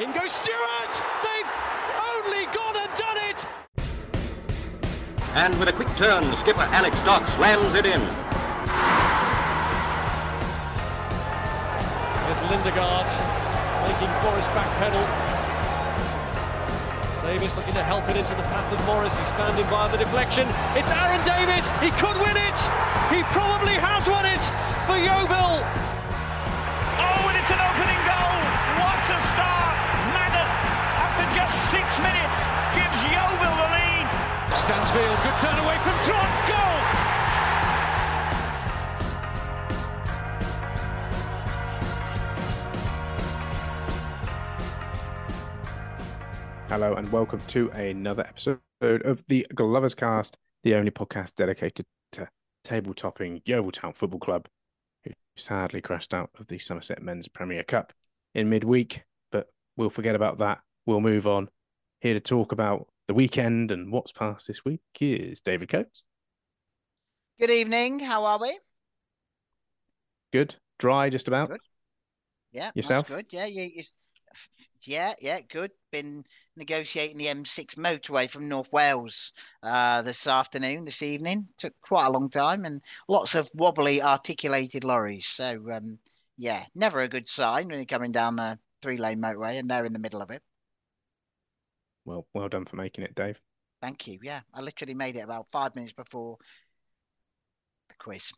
In goes Stewart! They've only gone and done it! And with a quick turn, skipper Alex Dodd slams it in. There's Lindegaard making Forrest backpedal. Davis looking to help it into the path of Morris. He's found him via the deflection. It's Aaron Davis. He could win it. He probably has won it for Yeovil. Oh, and it's an opening goal. What a start. Matt, after just 6 minutes, gives Yeovil the lead. Stansfield, good turn away from Trott. Goal! Hello and welcome to another episode of the Gloverscast, the only podcast dedicated to table-topping Yeovil Town Football Club, who sadly crashed out of the Somerset Men's Premier Cup in midweek, but we'll forget about that. We'll move on. Here to talk about the weekend and what's passed this week is David Coates. Good evening. How are we? Good. Dry, just about. Good. Yeah. Yourself? Good. Yeah. Yeah, good. Been negotiating the M6 motorway from North Wales this evening. Took quite a long time and lots of wobbly articulated lorries. So, never a good sign when you're coming down the three-lane motorway and they're in the middle of it. Well done for making it, Dave. Thank you. Yeah, I literally made it about 5 minutes before the quiz.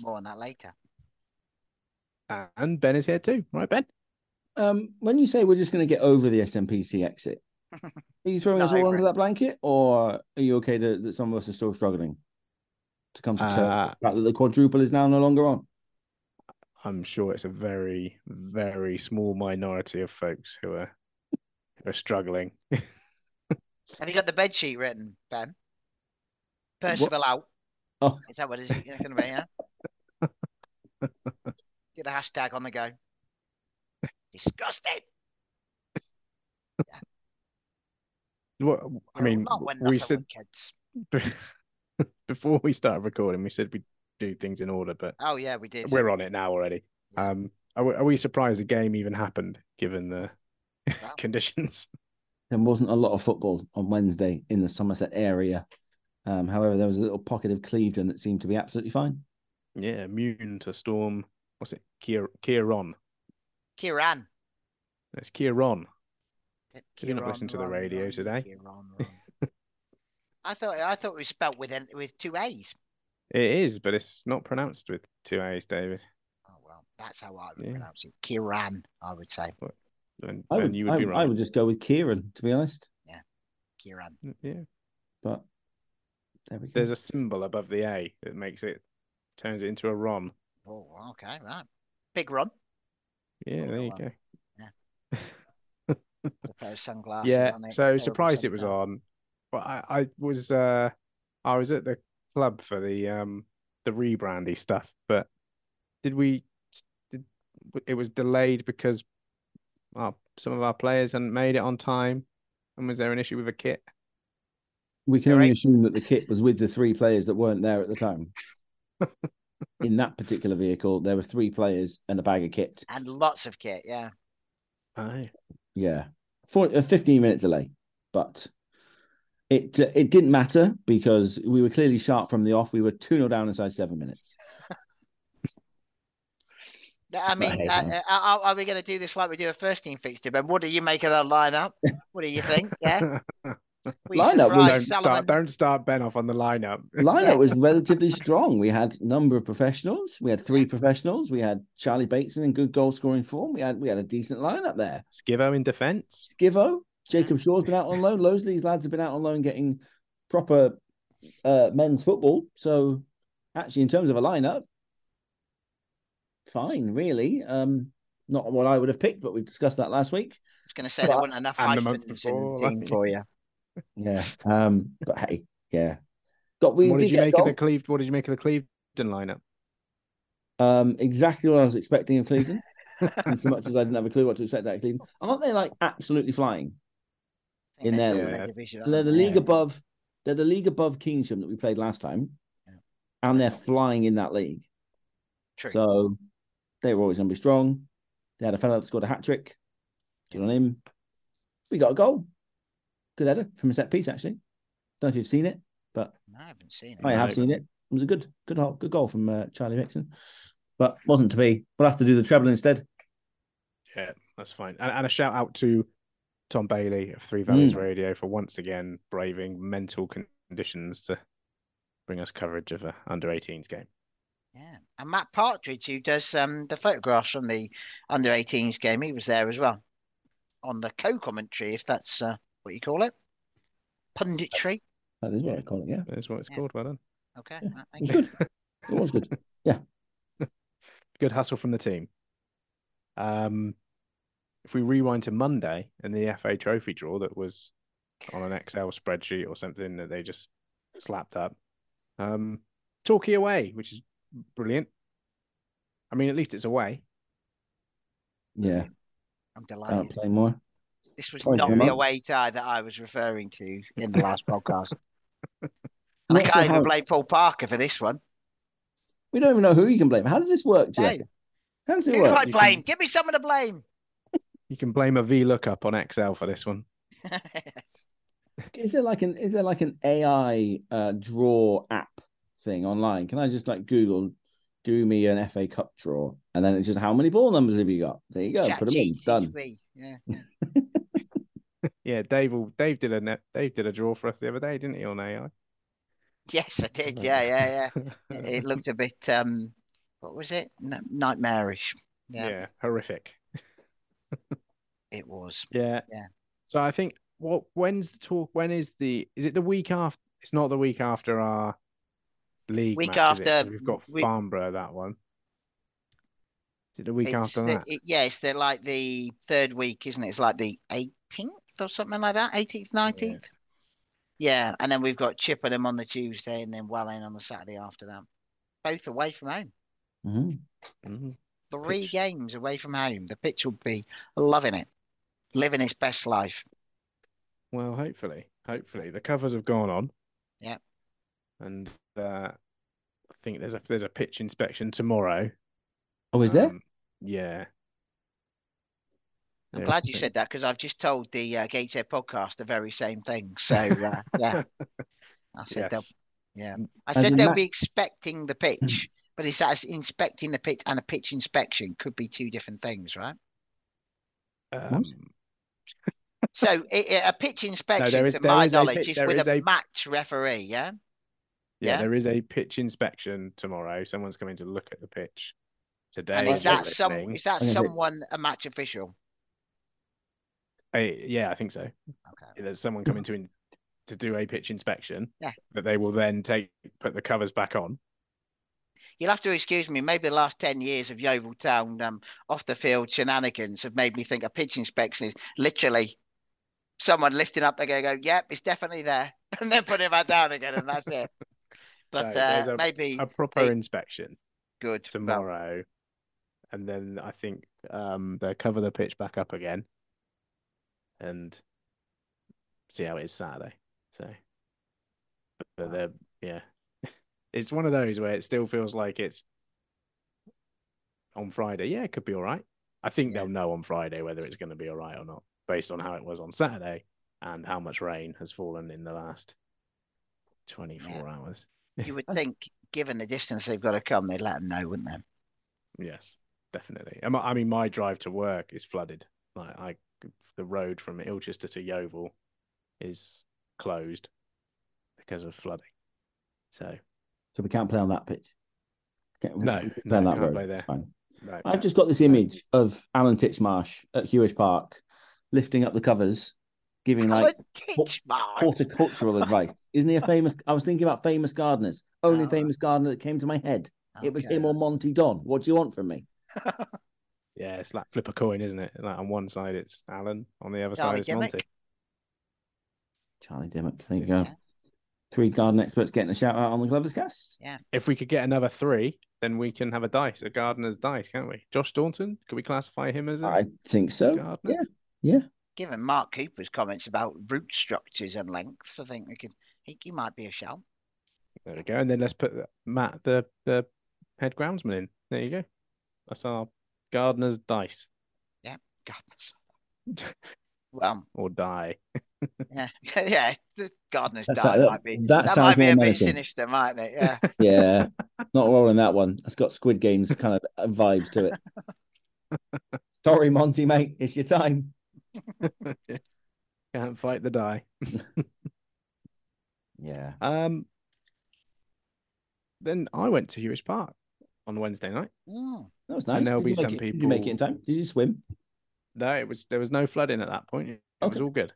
More on that later. And Ben is here too. Right, Ben? When you say we're just going to get over the SMPC exit, are you throwing us all under that blanket, or are you okay that some of us are still struggling to come to terms with the fact that the quadruple is now no longer on? I'm sure it's a very, very small minority of folks who are struggling. Have you got the bed sheet written, Ben? Percival what? Out. Oh. Is that what it's going to be, yeah? Get the hashtag on the go. Disgusting. Yeah. Well, I mean, we said before we started recording, we said we'd do things in order, but oh yeah, we did. We're on it now already. Yeah. Are we surprised the game even happened given the conditions? There wasn't a lot of football on Wednesday in the Somerset area. However, there was a little pocket of Clevedon that seemed to be absolutely fine. Yeah, immune to storm. What's it? Kieran. That's Kieran. Did you not listen to the radio today? Kieran. I thought it was spelt with two A's. It is, but it's not pronounced with two A's, David. Oh, well, that's how I would pronounce it. Kieran, I would say. You would be right. I would just go with Kieran, to be honest. Yeah, Kieran. Yeah. But there we go. There's a symbol above the A that turns it into a Ron. Oh, okay, right. Big Ron. Yeah, there you go. Yeah. A pair of sunglasses on it. So surprised it was on. But I was at the club for the rebrandy stuff, but it was delayed because some of our players hadn't made it on time, and was there an issue with a kit? We can only assume that the kit was with the three players that weren't there at the time. In that particular vehicle, there were three players and a bag of kit. And lots of kit, yeah. Aye. Yeah. A 15-minute delay. But it didn't matter because we were clearly sharp from the off. We were 2-0 down inside 7 minutes. I mean, are we going to do this like we do a first-team fixture, Ben? What do you make of that lineup? What do you think? Yeah. Don't start Ben off on the lineup. Lineup was relatively strong. We had a number of professionals. We had three professionals. We had Charlie Bateson in good goal scoring form. We had a decent lineup there. Skivo in defence. Jacob Shaw's been out on loan. Loads of these lads have been out on loan getting proper men's football. So actually, in terms of a lineup, fine, really. Not what I would have picked, but we've discussed that last week. I was going to say there weren't enough hyphens in the team for you. Yeah, but hey, yeah. What did you make of the Clevedon lineup? Exactly what I was expecting of Clevedon. And so much as I didn't have a clue what to expect out of Clevedon, aren't they like absolutely flying in their division? So they're the league above. They're the league above Keynesham that we played last time, and they're flying in that league. True. So they were always going to be strong. They had a fella that scored a hat-trick. Good on him. We got a goal. Good header from a set piece, actually. Don't know if you've seen it, but... No, I haven't seen it. I have seen it. It was a good goal from Charlie Mixon. But wasn't to be. We'll have to do the treble instead. Yeah, that's fine. And a shout-out to Tom Bailey of Three Valleys Radio for once again braving mental conditions to bring us coverage of a under-18s game. Yeah, and Matt Partridge, who does the photographs from the under-18s game, he was there as well on the co-commentary, if that's what you call it, punditry. That is what I call it. Yeah, that's what it's called. Well done. Okay, yeah. Matt, thank you. It was good. Yeah, good hustle from the team. If we rewind to Monday and the FA Trophy draw that was on an Excel spreadsheet or something that they just slapped up, Torquay away, which is brilliant. I mean, at least it's away. Yeah, I'm delighted. I don't play more. This was not the away tie that I was referring to in the last podcast. I can't even blame Paul Parker for this one. We don't even know who you can blame. How does this work, Jeff? How does it work? Can I blame? Give me someone to blame. You can blame a VLOOKUP on Excel for this one. Yes. Is there like an AI draw app thing online? Can I just like Google, do me an FA Cup draw, and then it's just how many ball numbers have you got? There you go, put them in. Done. Yeah. Yeah, Dave did a draw for us the other day, didn't he, on AI? Yes, I did. Yeah. It looked a bit what was it? Nightmarish. Yeah, horrific. It was. Yeah. So I think is it the week after? It's not the week after our league week match, after we've got Farnborough, that one. Is it the week after that? It's the third week, isn't it? It's like the 18th or something like that, 18th, 19th. Yeah, and then we've got Chippenham on the Tuesday and then Welling on the Saturday after that. Both away from home. Mm-hmm. Mm-hmm. Three games away from home. The pitch will be loving it. Living its best life. Well, hopefully. The covers have gone on. Yeah. And I think there's a pitch inspection tomorrow. Oh, is there? Yeah. I'm glad you said that because I've just told the Gateshead podcast the very same thing. So, yeah. I said they'll be expecting the pitch. But it's inspecting the pitch, and a pitch inspection could be two different things, right? So a pitch inspection, to my knowledge, is with a match referee, yeah? Yeah, there is a pitch inspection tomorrow. Someone's coming to look at the pitch today. And is that a match official? Yeah, I think so. Okay. There's someone coming to do a pitch inspection, but they will then put the covers back on. You'll have to excuse me. Maybe the last 10 years of Yeovil Town off-the-field shenanigans have made me think a pitch inspection is literally someone lifting up. They're going to go, yep, it's definitely there. And then put it back down again, and that's it. But maybe... A proper inspection. Good. Tomorrow. Well. And then I think they'll cover the pitch back up again and see how it is Saturday. So, but they're... Yeah. It's one of those where it still feels like it's on Friday. Yeah, it could be all right. I think they'll know on Friday whether it's going to be all right or not, based on how it was on Saturday and how much rain has fallen in the last 24 hours. You would think, given the distance they've got to come, they'd let them know, wouldn't they? Yes, definitely. I mean, my drive to work is flooded. Like, the road from Ilchester to Yeovil is closed because of flooding. So we can't play on that pitch. No, we can't play there. Right, I've just got this image of Alan Titchmarsh at Hewish Park lifting up the covers, giving like horticultural advice. Isn't he a famous? I was thinking about famous gardeners. Only famous gardener that came to my head. Okay. It was him or Monty Don. What do you want from me? Yeah, it's like flip a coin, isn't it? Like on one side it's Alan, on the other side it's Monty. Charlie Dimmock. There you go. Three garden experts getting a shout out on the Gloverscast. Yeah. If we could get another three, then we can have a gardener's dice, can't we? Josh Staunton, could we classify him as I think so. Gardener? Yeah. Given Mark Cooper's comments about root structures and lengths, I think he might be a shout. There we go. And then let's put Matt, the head groundsman, in. There you go. That's our gardener's dice. Gardeners. Well, or die. Yeah. Gardeners die might be. That might be a bit sinister, mightn't it? Yeah. Yeah. Not rolling that one. It's got Squid Games kind of vibes to it. Sorry, Monty, mate. It's your time. Can't fight the die. Yeah. Then I went to Hewish Park on Wednesday night. Oh, that was nice. And there'll be some people. Did you make it in time? Did you swim? No, there was no flooding at that point. It was all good.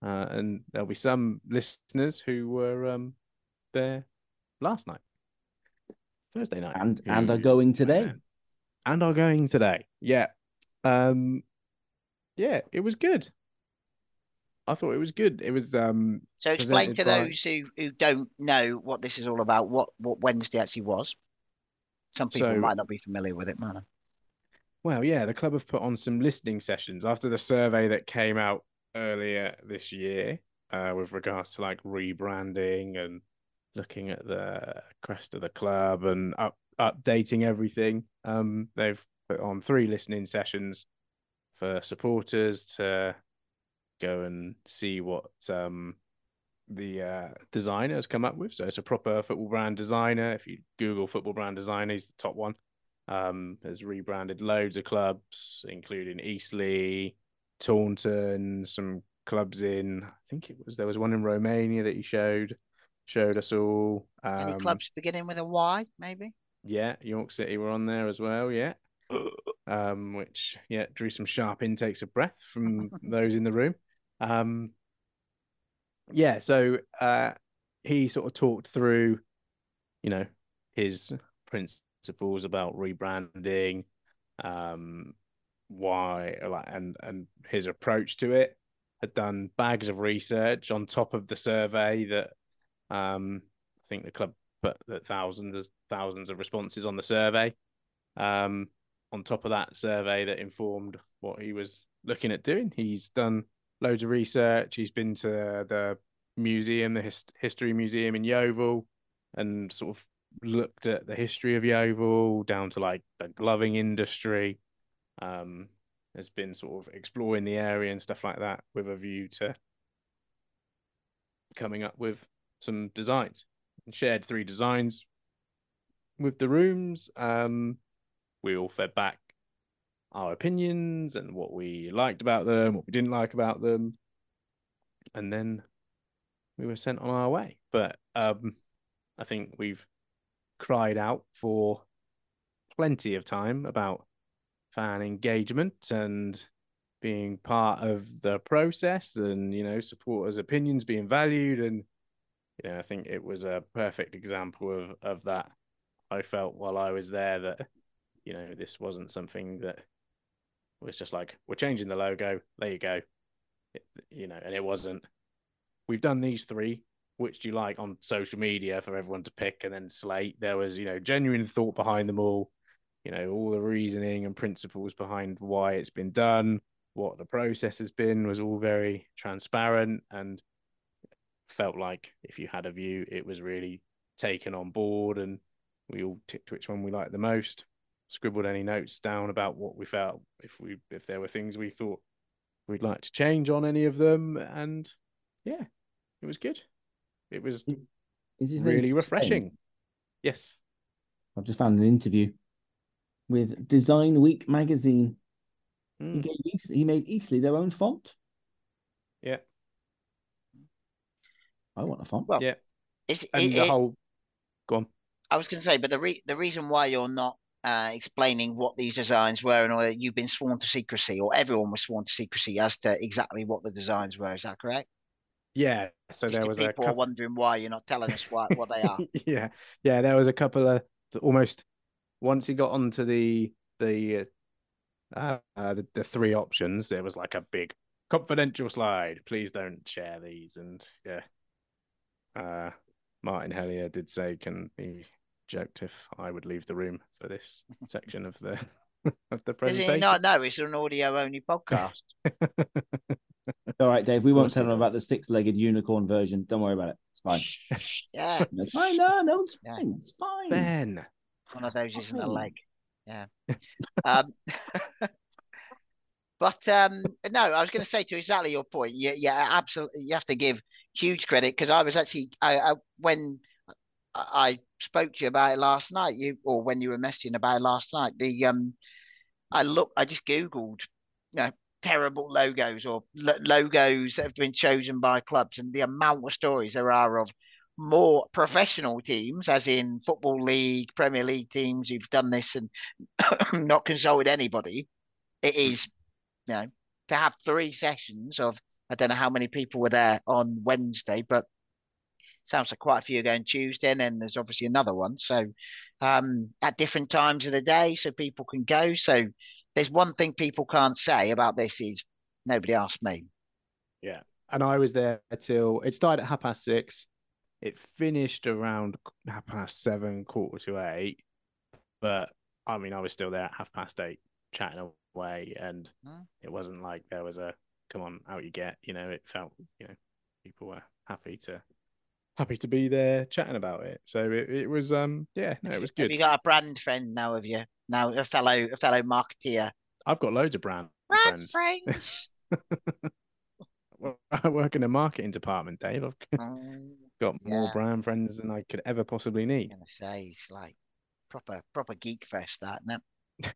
And there'll be some listeners who were there last night, Thursday night, and are going today. And are going today. Yeah. Yeah, it was good. I thought it was good. It was so explain to those who don't know what this is all about, what Wednesday actually was. Some people might not be familiar with it, man. Well, yeah, the club have put on some listening sessions after the survey that came out earlier this year with regards to like rebranding and looking at the crest of the club and updating everything. They've put on 3 listening sessions for supporters to go and see what the designer has come up with. So it's a proper football brand designer. If you Google football brand designer, he's the top one. Has rebranded loads of clubs, including Eastleigh, Taunton, some clubs in, I think there was one in Romania that he showed us all. Any clubs beginning with a Y, maybe? Yeah, York City were on there as well, yeah. Which, yeah, drew some sharp intakes of breath from those in the room. Yeah, so he sort of talked through, his principles about rebranding, why, and his approach to it. Had done bags of research on top of the survey that I think the club put thousands of responses on the survey. On top of that survey that informed what he was looking at doing, he's done loads of research. He's been to the museum, the history museum in Yeovil, and sort of looked at the history of Yeovil down to like the gloving industry. Has been sort of exploring the area and stuff like that with a view to coming up with some designs, and shared 3 designs with the rooms. We all fed back our opinions and what we liked about them, what we didn't like about them. And then we were sent on our way. But I think we've cried out for plenty of time about fan engagement and being part of the process and, supporters' opinions being valued. And, I think it was a perfect example of that. I felt while I was there that, this wasn't something that was just like, we're changing the logo. There you go. And it wasn't, we've done these 3, which do you like on social media for everyone to pick and then slate. There was, genuine thought behind them all, all the reasoning and principles behind why it's been done, what the process has been, was all very transparent and felt like if you had a view, it was really taken on board and we all ticked which one we liked the most. Scribbled any notes down about what we felt if there were things we thought we'd like to change on any of them, and yeah, it was good. It was really refreshing. Explain? Yes, I've just found an interview with Design Week magazine. He made Eastleigh their own font. Yeah, I want a font. Well, yeah, Go on. I was going to say, but the reason why you're not explaining what these designs were and all that, you've been sworn to secrecy, or everyone was sworn to secrecy as to exactly what the designs were. Is that correct? Yeah. So just there was people are wondering why you're not telling us what they are. Yeah, yeah. There was a couple of almost once he got onto the 3 options, there was like a big confidential slide. Please don't share these. And yeah, Martin Hellier did say he joked if I would leave the room for this section of the presentation. Does he not know it's an audio only podcast? All right, Dave, we won't tell them about the 6-legged unicorn version. Don't worry about it. It's fine. Yeah, it's fine. No, it's fine. Yeah. It's fine. Ben, one of those isn't a leg. Yeah. But no, I was going to say to exactly your point. Yeah, absolutely. You have to give huge credit, because I was actually when I spoke to you about it last night, when you were messaging about it last night, the I just googled, terrible logos or logos that have been chosen by clubs, and the amount of stories there are of more professional teams, as in Football League, Premier League teams, who've done this and not consulted anybody. It is, to have three sessions of, I don't know how many people were there on Wednesday, but sounds like quite a few going Tuesday, and then there's obviously another one. So at different times of the day, so people can go. So there's one thing people can't say about this is nobody asked me. Yeah. And I was there till it started at 6:30. It finished around 7:30, 7:45. But I mean, I was still there at 8:30 chatting away, and it wasn't like there was a come on out you get. It felt people were happy to be there chatting about it. So it was it was good. Have you got a brand friend now? Have you now a fellow marketeer? I've got loads of brand friends. Well, I work in a marketing department, Dave. I've got more brand friends than I could ever possibly need. I'm gonna say it's like proper geek fest, that, isn't it?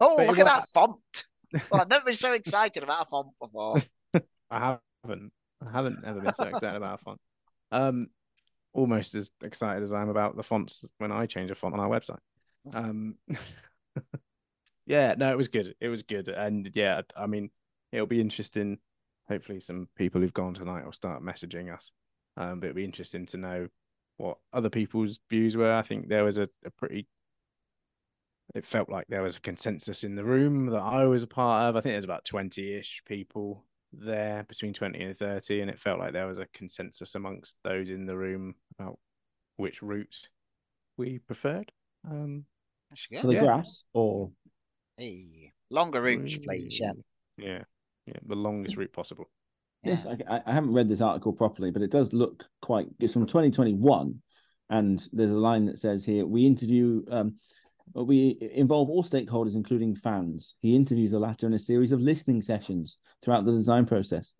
Oh, but look at that font! Well, I've never been so excited about a font before. I haven't ever been so excited about a font. Almost as excited as I am about the fonts when I change a font on our website. Yeah, no, it was good. It was good, and yeah, I mean, it'll be interesting. Hopefully, some people who've gone tonight will start messaging us. But it'll be interesting to know what other people's views were. I think there was it felt like there was a consensus in the room that I was a part of. I think there's about 20-ish people there, between 20 and 30, and it felt like there was a consensus amongst those in the room about which route we preferred. For the grass or longer routes, please. Yeah, the longest route possible. Yes, I haven't read this article properly, but it does look quite... It's from 2021, and there's a line that says here, we involve all stakeholders, including fans. He interviews the latter in a series of listening sessions throughout the design process.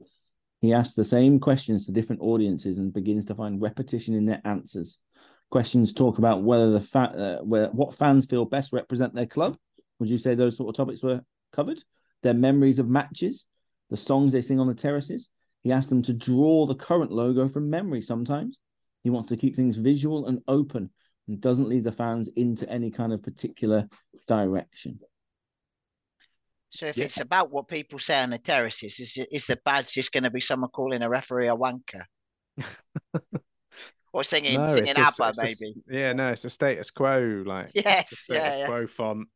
He asks the same questions to different audiences and begins to find repetition in their answers. Questions talk about whether what fans feel best represent their club. Would you say those sort of topics were covered? Their memories of matches, the songs they sing on the terraces. He asks them to draw the current logo from memory sometimes. He wants to keep things visual and open and doesn't lead the fans into any kind of particular direction. So if it's about what people say on the terraces, is the badge just going to be someone calling a referee a wanker? Or singing ABBA, maybe? It's a Status Quo. Status Quo font.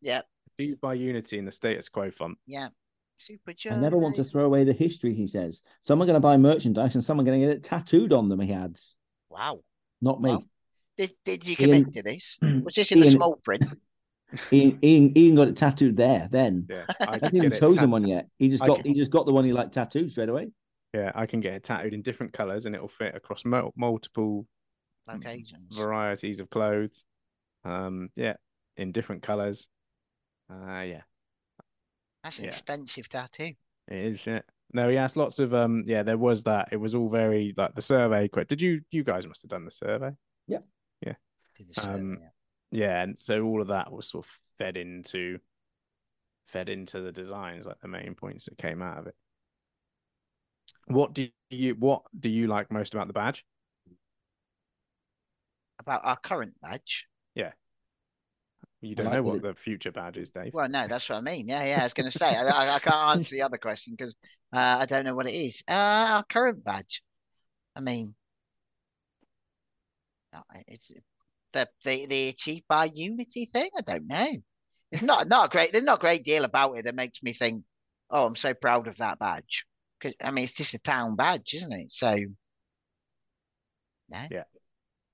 Yeah. Achieved by unity in the Status Quo font. Yeah. Super journey. I never want to throw away the history, he says. Some are going to buy merchandise and some are going to get it tattooed on them, he adds. Wow. Not me. Wow. Did you commit to this? Was this in the small print? Ian got it tattooed there then. Yeah, I didn't even chosen one yet. He just got the one he liked tattooed straight away. Yeah, I can get it tattooed in different colours and it'll fit across multiple locations, varieties of clothes. In different colours. That's an expensive tattoo. It is, yeah. No, he asked lots of there was that. It was all very the survey quick. Did you guys must have done the survey? Yeah. Yeah. Did the survey, and so all of that was sort of fed into the designs, like the main points that came out of it. What do you like most about the badge? About our current badge? Yeah. You don't know what the future badge is, Dave. Well, no, that's what I mean. Yeah. I was going to say, I can't answer the other question because I don't know what it is. Our current badge. I mean, it's the achieved by unity thing. I don't know. It's not great. There's not a great deal about it that makes me think, oh, I'm so proud of that badge. Because I mean, it's just a town badge, isn't it? So, no. Yeah.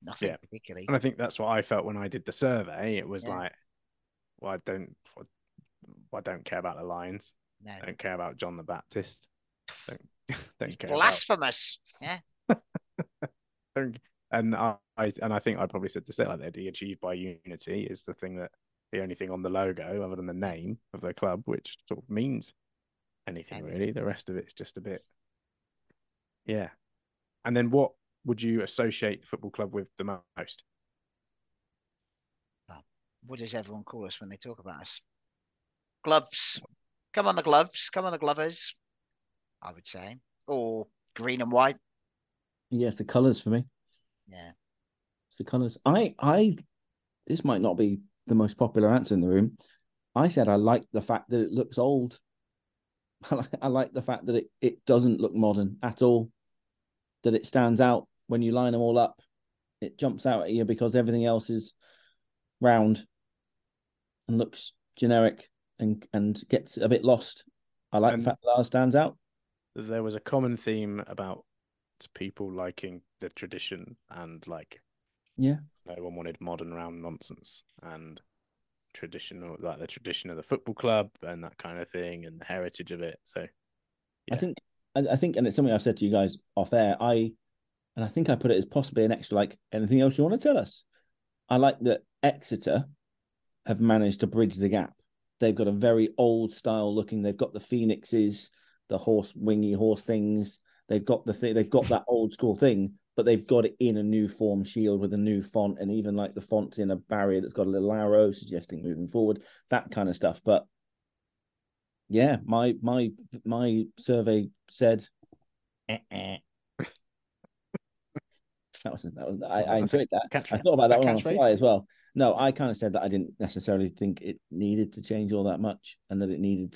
Nothing particularly. And I think that's what I felt when I did the survey. It was like, well, I don't care about the Lions. No. I don't care about John the Baptist. Don't care. Blasphemous. About... Yeah. And I think I probably said the same. Like, the achieved by unity is the thing that the only thing on the logo other than the name of their club, which sort of means anything really. The rest of it's just a bit, yeah. And then what would you associate the football club with the most? What does everyone call us when they talk about us? Gloves. Come on the gloves. Come on the glovers, I would say. Or green and white. Yeah, it's the colours for me. Yeah. It's the colours. I this might not be the most popular answer in the room. I said I like the fact that it looks old. I like the fact that it doesn't look modern at all. That it stands out when you line them all up. It jumps out at you because everything else is round and looks generic and gets a bit lost. I like the fact that ours stands out. There was a common theme about people liking the tradition and no one wanted modern round nonsense and traditional, like the tradition of the football club and that kind of thing and the heritage of it. So yeah. I think, and it's something I've said to you guys off air, and I think I put it as possibly an extra, like, anything else you want to tell us? I like that Exeter have managed to bridge the gap. They've got a very old style looking. They've got the phoenixes, the wingy horse things. They've got they've got that old school thing, but they've got it in a new form shield with a new font, and even like the font's in a barrier that's got a little arrow suggesting moving forward, that kind of stuff. But yeah, my survey said, That was. I enjoyed that. I thought about that one on the fly as well. No, I kind of said that I didn't necessarily think it needed to change all that much, and that it needed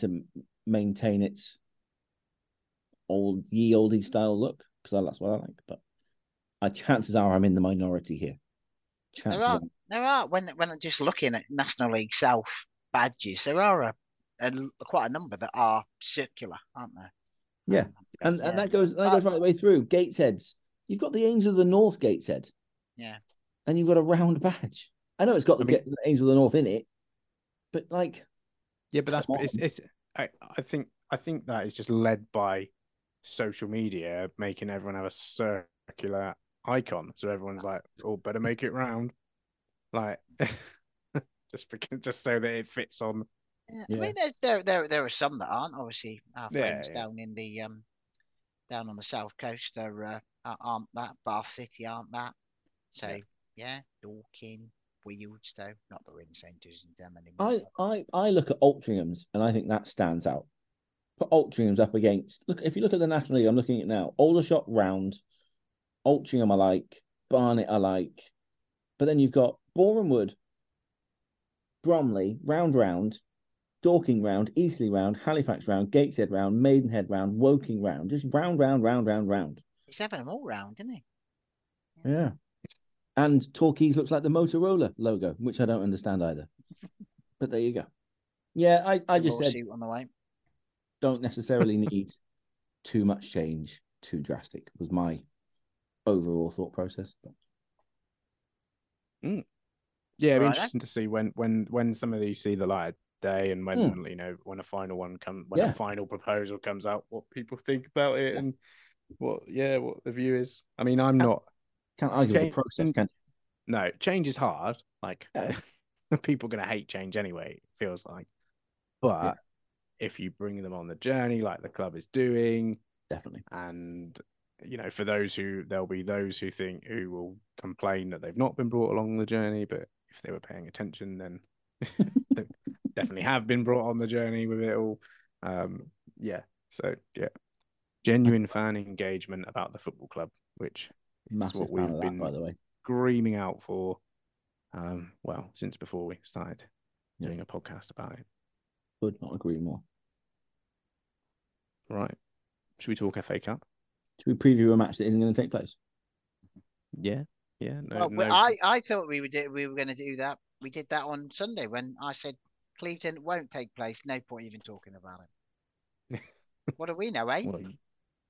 to maintain its old oldy style look, because that's what I like. But chances are I'm in the minority here. There are when I'm just looking at National League South badges, there are quite a number that are circular, aren't there? Yeah, and that goes right the way through. Gatesheads, you've got the Angel of the North Gateshead, yeah, and you've got a round badge. I know it's got the Angel of the North in it, but like, yeah, but that's I think that is just led by social media making everyone have a circular icon, so everyone's like, oh, better make it round, like just so that it fits on. Yeah. I mean, there are some that aren't. Obviously, our friends down in the down on the south coast aren't that. Bath City aren't that. So yeah, Dorking, Wealdstow. Not that we're in the same division as them anymore. I look at Altringham's and I think that stands out. Put Altringham's up against. Look, if you look at the National League, I'm looking at now. Aldershot round, Altringham I like, Barnet I like, but then you've got Boreham Wood, Bromley round. Dorking round, Eastleigh round, Halifax round, Gateshead round, Maidenhead round, Woking round, just round. He's having them all round, isn't he? Yeah. And Torquay's looks like the Motorola logo, which I don't understand either. But there you go. Yeah, I just said on the way. Don't necessarily need too much change, too drastic was my overall thought process. Mm. Yeah, it'd be interesting to see when some of these see the light day and when when a final one comes, when a final proposal comes out, what people think about it and what the view is. I mean, I'm not can't argue with the process, can you? No, change is hard. Like people are going to hate change anyway, it feels like. But if you bring them on the journey, like the club is doing, definitely. And for those who there'll be those who will complain that they've not been brought along the journey, but if they were paying attention, then. Definitely have been brought on the journey with it all. Genuine fan engagement about the football club, which is what we've been, by the way, screaming out for. Since before we started doing a podcast about it, would not agree more. Right? Should we talk FA Cup? Should we preview a match that isn't going to take place? Yeah, yeah. No. I thought we were going to do that. We did that on Sunday when I said. Clevedon won't take place. No point even talking about it. What do we know, eh?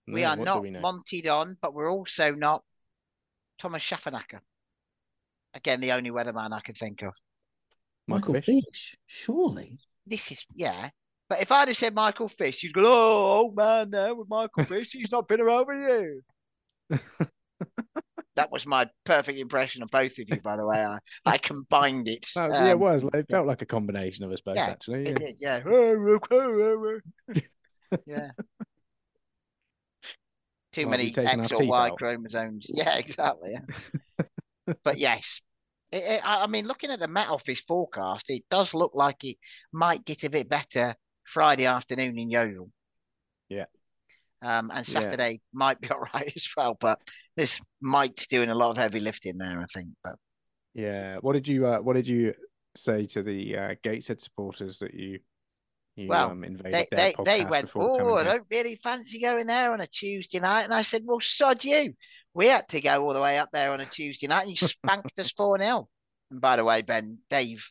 We are not Monty Don, but we're also not Thomas Schaffernacker. Again, the only weatherman I can think of. Michael Fish, surely. This is, But if I'd have said Michael Fish, you'd go, oh, old man there with Michael Fish. He's not been around with you. That was my perfect impression of both of you, by the way. I combined it. Oh, yeah, it was. It felt like a combination of us both, actually. Yeah. It did, yeah. Yeah. Too many X or Y chromosomes. Yeah, exactly. Yeah. But yes, I mean, looking at the Met Office forecast, it does look like it might get a bit better Friday afternoon in Yeovil. Yeah. And Saturday might be all right as well, but this Mike's doing a lot of heavy lifting there, I think. But yeah, what did you say to the Gateshead supporters that you invaded their podcast? They went, "Oh, I don't really fancy going there on a Tuesday night," and I said, "Well, sod you! We had to go all the way up there on a Tuesday night, and you spanked us 4-0." And by the way, Ben, Dave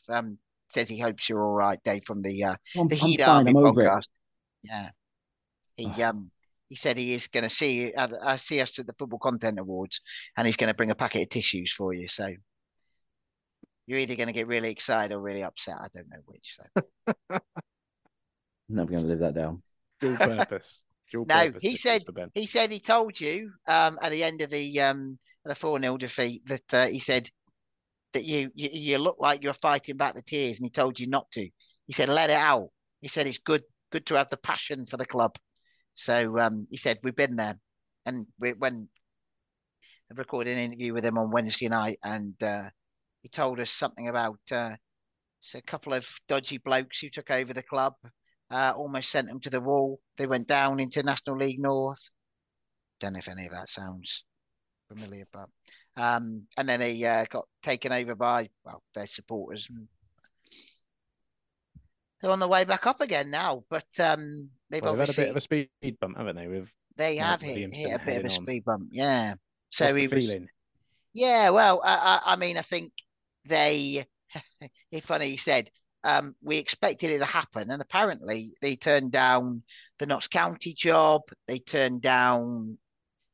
says he hopes you're all right, Dave, from the Heat Army podcast. Yeah, he said he is going to see us at the Football Content Awards, and he's going to bring a packet of tissues for you. So you're either going to get really excited or really upset. I don't know which. So. Never going to live that down. Dual purpose. Dual purpose. He said he told you at the end of the 4-0 defeat that he said that you look like you're fighting back the tears, and he told you not to. He said, "Let it out." He said, "It's good to have the passion for the club." So he said, "We've been there," and when I recorded an interview with him on Wednesday night, and he told us something about a couple of dodgy blokes who took over the club, almost sent them to the wall. They went down into National League North. Don't know if any of that sounds familiar, but and then they got taken over by their supporters. And they're on the way back up again now, but. They've had a bit of a speed bump, haven't they? They have hit a bit of a speed bump, yeah. So what's the feeling? Yeah, well, I mean, I think they... It's funny, he said, we expected it to happen, and apparently they turned down the Notts County job. They turned down,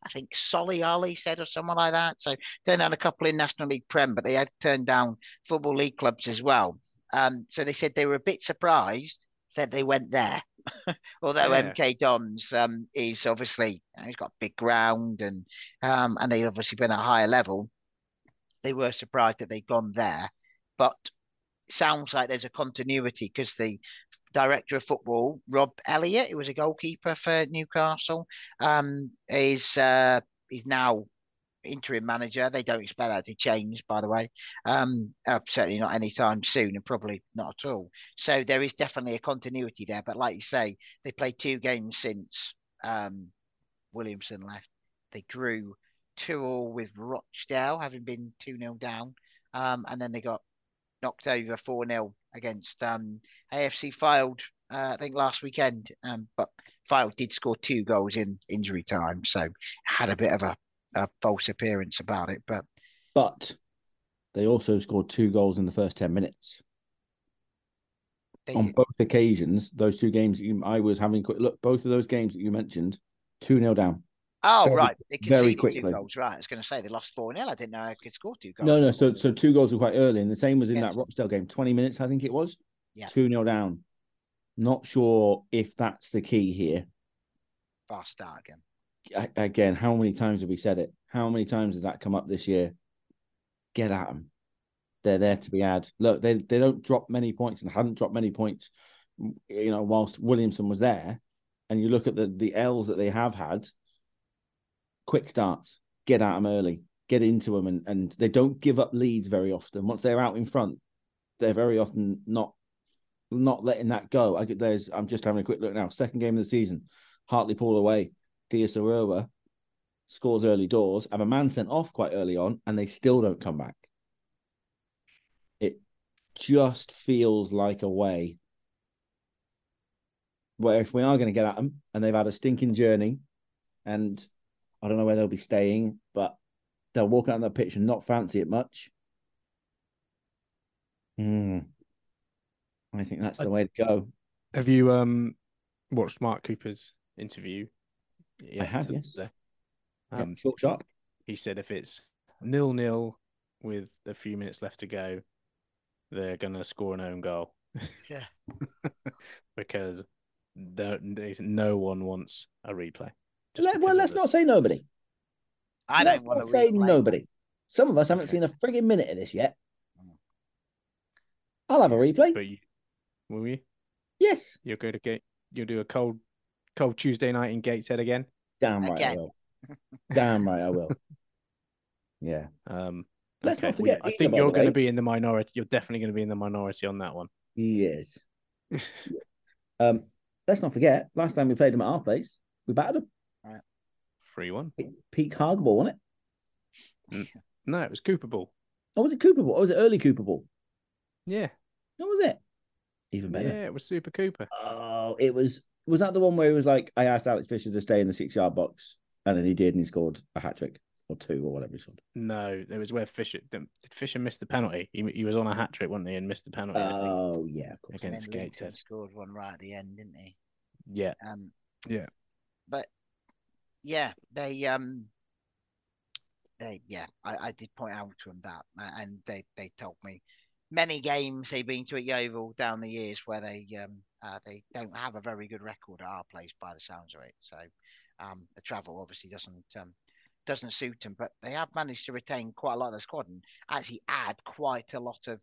I think, Solly Ali said, or someone like that. So turned down a couple in National League Prem, but they had turned down Football League clubs as well. So they said they were a bit surprised that they went there. Although MK Dons is obviously he's got a big ground and they've obviously been at a higher level. They were surprised that they'd gone there, but it sounds like there's a continuity because the director of football, Rob Elliott, who was a goalkeeper for Newcastle, is now interim manager. They don't expect that to change, by the way, certainly not anytime soon, and probably not at all. So there is definitely a continuity there, but like you say, they played 2 games since Williamson left. They drew 2-2 with Rochdale, having been 2-0 down, and then they got knocked over 4-0 against AFC Fylde, I think last weekend, but Fylde did score 2 goals in injury time, so had a bit of a false appearance about it, but they also scored 2 goals in the first 10 minutes. On both occasions, those 2 games I was having a quick look, both of those games that you mentioned, 2-0 down. Oh, right. They conceded 2 goals, right. I was going to say they lost 4-0. I didn't know I could score 2 goals. No. So 2 goals were quite early, and the same was in that Rochdale game, 20 minutes, I think it was. Yeah. 2-0 down. Not sure if that's the key here. Fast start again. Again, how many times have we said it? How many times has that come up this year? Get at them. They're there to be had. Look, they don't drop many points and hadn't dropped many points, you know, whilst Williamson was there. And you look at the L's that they have had. Quick starts. Get at them early. Get into them. And they don't give up leads very often. Once they're out in front, they're very often not letting that go. I'm just having a quick look now. Second game of the season. Hartlepool away. Diasaroa scores early doors, have a man sent off quite early on, and they still don't come back. It just feels like a way where if we are going to get at them, and they've had a stinking journey, and I don't know where they'll be staying, but they'll walk out on the pitch and not fancy it much. I think that's the way to go. Have you watched Mark Cooper's interview? Yeah, I have, yes. Short shot. He said if it's 0-0 with a few minutes left to go, they're going to score an own goal. Yeah. Because no one wants a replay. Let's not say nobody. I don't want to say nobody. Some of us haven't seen a frigging minute of this yet. I'll have a replay. But you, will you? Yes. You'll go to You'll do a cold Tuesday night in Gateshead again. Damn right I will. Damn right I will. Yeah. Let's not forget. I think you're going to be in the minority. You're definitely going to be in the minority on that one. Yes. Let's not forget. Last time we played them at our place, we battered them. All right. 3-1. Peak Harger Ball, wasn't it? No, it was Cooper Ball. Oh, was it Cooper Ball? Or was it early Cooper Ball? Yeah. What was it? Even better. Yeah, it was Super Cooper. Oh, it was. Was that the one where it was like I asked Alex Fisher to stay in the 6-yard box, and then he did, and he scored a hat trick. Or two, or whatever he scored. No, it was where Fisher missed the penalty. He was on a hat trick, wasn't he, and missed the penalty. Oh, yeah, of course. Against Gateshead, scored one right at the end, didn't he? Yeah. Yeah. But yeah, I did point out to them that, and they told me many games they've been to at Yeovil down the years where they don't have a very good record at our place by the sounds of it. So the travel obviously doesn't suit them, but they have managed to retain quite a lot of the squad and actually add quite a lot of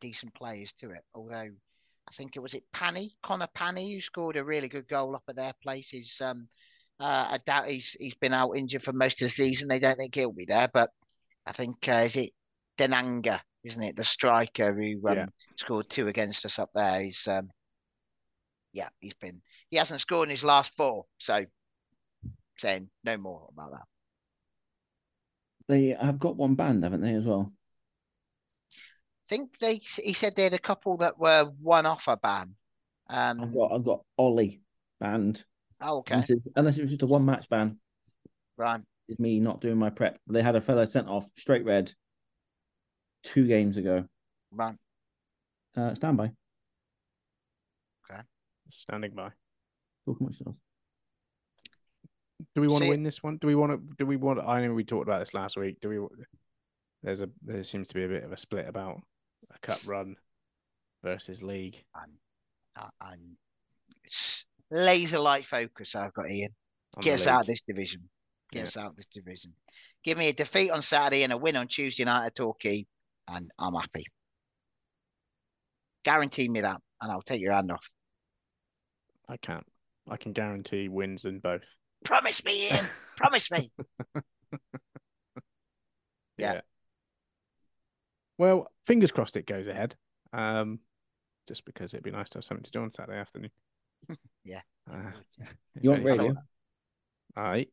decent players to it. Although I think Connor Panny, who scored a really good goal up at their place. I doubt he's been out injured for most of the season. They don't think he'll be there, but I think is it Denanga, isn't it, the striker who scored two against us up there? He's he hasn't scored in his last four, so saying no more about that. They have got one banned, haven't they, as well? I think he said they had a couple that were one-off a ban. I've got Ollie banned. Oh, okay. Unless it was just a one-match ban. Right. It's me not doing my prep. They had a fella sent off straight red 2 games ago. Right. Standby. Okay. Standing by. Talking much else. Do we want to win this one? Do we want? I know we talked about this last week. Do we? There seems to be a bit of a split about a cup run versus league. I'm laser-like focus. I've got Ian. Get us out of this division. Give me a defeat on Saturday and a win on Tuesday night at Torquay, and I'm happy. Guarantee me that, and I'll take your hand off. I can't. I can guarantee wins in both. Promise me, Ian. Promise me. Yeah. Well, fingers crossed it goes ahead. Just because it'd be nice to have something to do on Saturday afternoon. Yeah. You want radio? All right.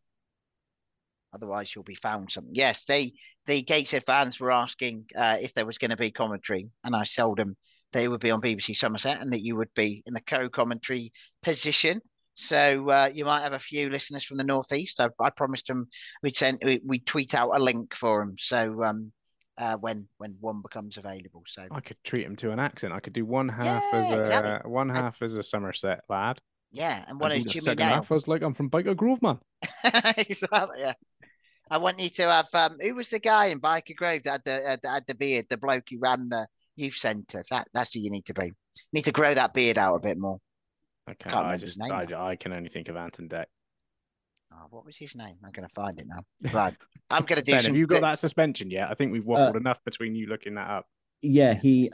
Otherwise, you'll be found something. Yes, the Gateshead fans were asking if there was going to be commentary, and I told them they would be on BBC Somerset and that you would be in the co-commentary position. So you might have a few listeners from the northeast. I promised them we'd tweet out a link for them. So when one becomes available, so I could treat them to an accent. I could do one half as a Somerset lad. Yeah, and one as Jimmy. The second half was like I'm from Biker Grove, man. Exactly. Yeah. I want you to have who was the guy in Biker Grove that had the beard? The bloke who ran the youth centre. That's who you need to be. You need to grow that beard out a bit more. Okay, I can only think of Anton Deck. Oh, what was his name? I'm going to find it now. Right, I'm going to do. Ben, have you got that suspension yet? I think we've waffled enough between you looking that up. Yeah, he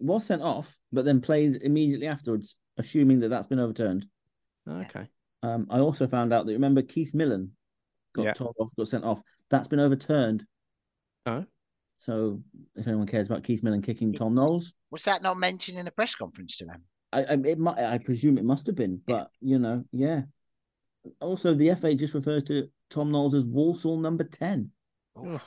was sent off, but then played immediately afterwards, assuming that's been overturned. Okay. I also found out that remember Keith Millen got sent off. That's been overturned. Oh. So if anyone cares about Keith Millen kicking Tom Knowles, was that not mentioned in the press conference today? I presume it must have been, but yeah. Also, the FA just refers to Tom Knowles as Walsall number 10. Oh,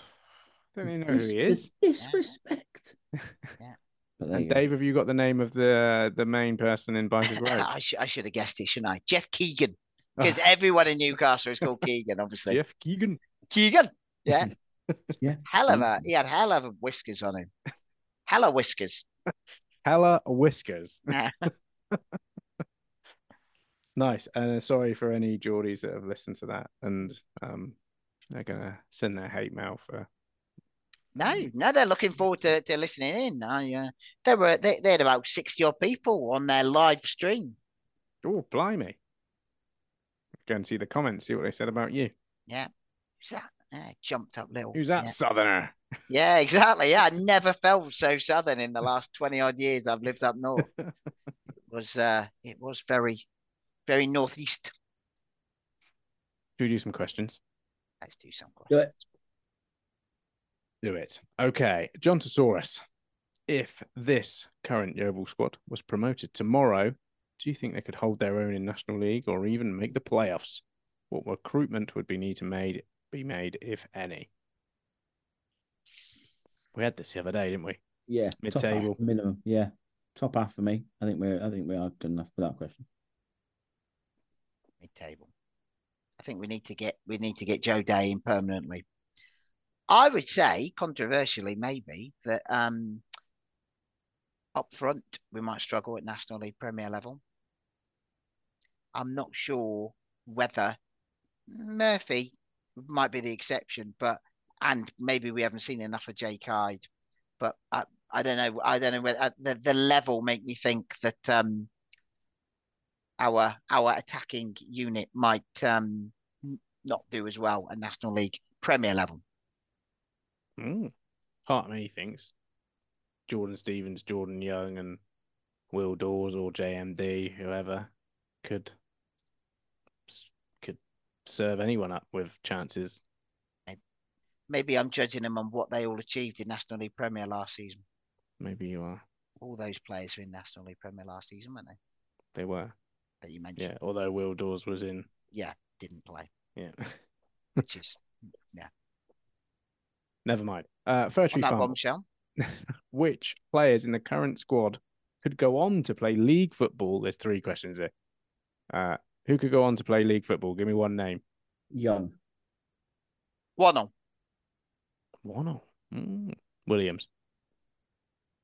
don't even know who he is. Disrespect. Yeah. And Dave, have you got the name of the main person in Bikers Road? I should have guessed it, shouldn't I? Jeff Keegan, because everyone in Newcastle is called Keegan, obviously. Jeff Keegan. Keegan. Yeah. Yeah. He had hell of a whiskers on him. Hella whiskers. Hella whiskers. Nice. And sorry for any Geordies that have listened to that, and they're gonna send their hate mail for. No, they're looking forward to listening in. They had about 60 odd people on their live stream. Oh, blimey! Go and see the comments. See what they said about you. Yeah. who's that? Jumped up little. Who's that southerner? Yeah, exactly. Yeah, I never felt so southern in the last 20 odd years I've lived up north. It was very, very northeast. Should we do some questions? Let's do some questions. Do it. Okay, John Thesaurus. If this current Yeovil squad was promoted tomorrow, do you think they could hold their own in National League or even make the playoffs? What recruitment would be made, if any? We had this the other day, didn't we? Yeah, mid-table minimum. Yeah, top half for me. I think we are good enough for that question. Mid-table. I think we need to get Joe Day in permanently. I would say, controversially, maybe that up front we might struggle at National League Premier level. I'm not sure whether Murphy might be the exception, and maybe we haven't seen enough of Jake Hyde, but I don't know. I don't know whether the level make me think that our attacking unit might not do as well at National League Premier level. Part of me thinks Jordan Stevens, Jordan Young, and Will Dawes or JMD, whoever, could serve anyone up with chances. Maybe I'm judging them on what they all achieved in National League Premier last season. Maybe you are. All those players were in National League Premier last season, weren't they? They were. That you mentioned. Yeah, although Will Dawes was in. Yeah, didn't play. Yeah. Which is, yeah. Never mind. Fir Tree Farm. Which players in the current squad could go on to play league football? There's three questions here. Who could go on to play league football? Give me one name. Young. Wano. Williams.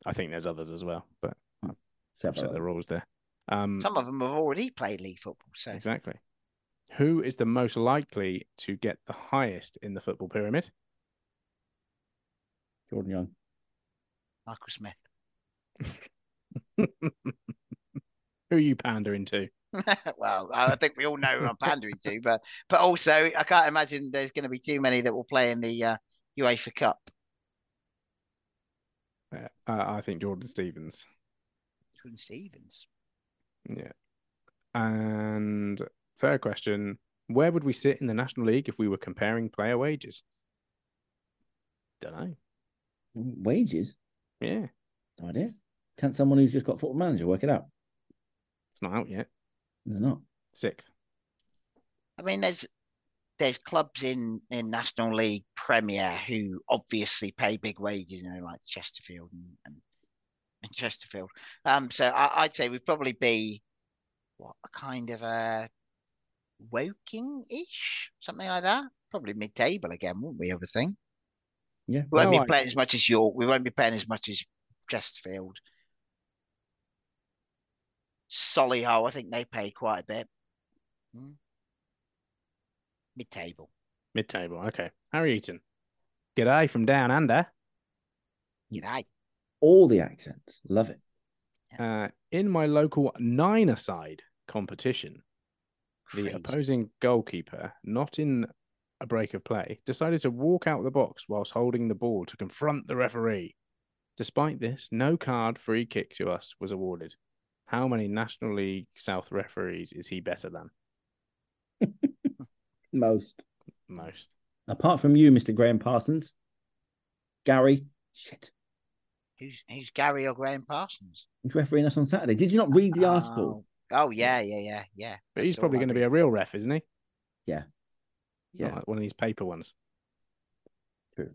I think there's others as well, but I've set the rules there. Some of them have already played league football. So. Exactly. Who is the most likely to get the highest in the football pyramid? Jordan Young. Michael Smith. Who are you pandering to? Well, I think we all know who I'm pandering to, but also I can't imagine there's going to be too many that will play in the UEFA Cup. I think Jordan Stevens. Jordan Stevens? Yeah. And fair question. Where would we sit in the National League if we were comparing player wages? Don't know. Wages? Yeah. No idea. Can't someone who's just got Football Manager work it out? It's not out yet. They're not. 6th. I mean, there's clubs in National League Premier who obviously pay big wages, you know, like Chesterfield and Chesterfield. So I'd say we'd probably be a kind of Woking-ish, something like that. Probably mid-table again, wouldn't we? Everything. Yeah, we won't be playing as much as York. We won't be playing as much as Chesterfield. Solihull, I think they pay quite a bit. Mid-table, okay. Harry Eaton. G'day from down under. G'day. All the accents. Love it. Yeah. In my local 9-a-side competition, crazy. The opposing goalkeeper, not in a break of play, decided to walk out the box whilst holding the ball to confront the referee. Despite this, no card free kick to us was awarded. How many National League South referees is he better than? Most. Apart from you, Mr. Graham Parsons. Gary. Shit. Who's Gary or Graham Parsons? He's refereeing us on Saturday. Did you not read the article? Oh, yeah. But he's probably going to be a real ref, isn't he? Yeah. Not like one of these paper ones. True.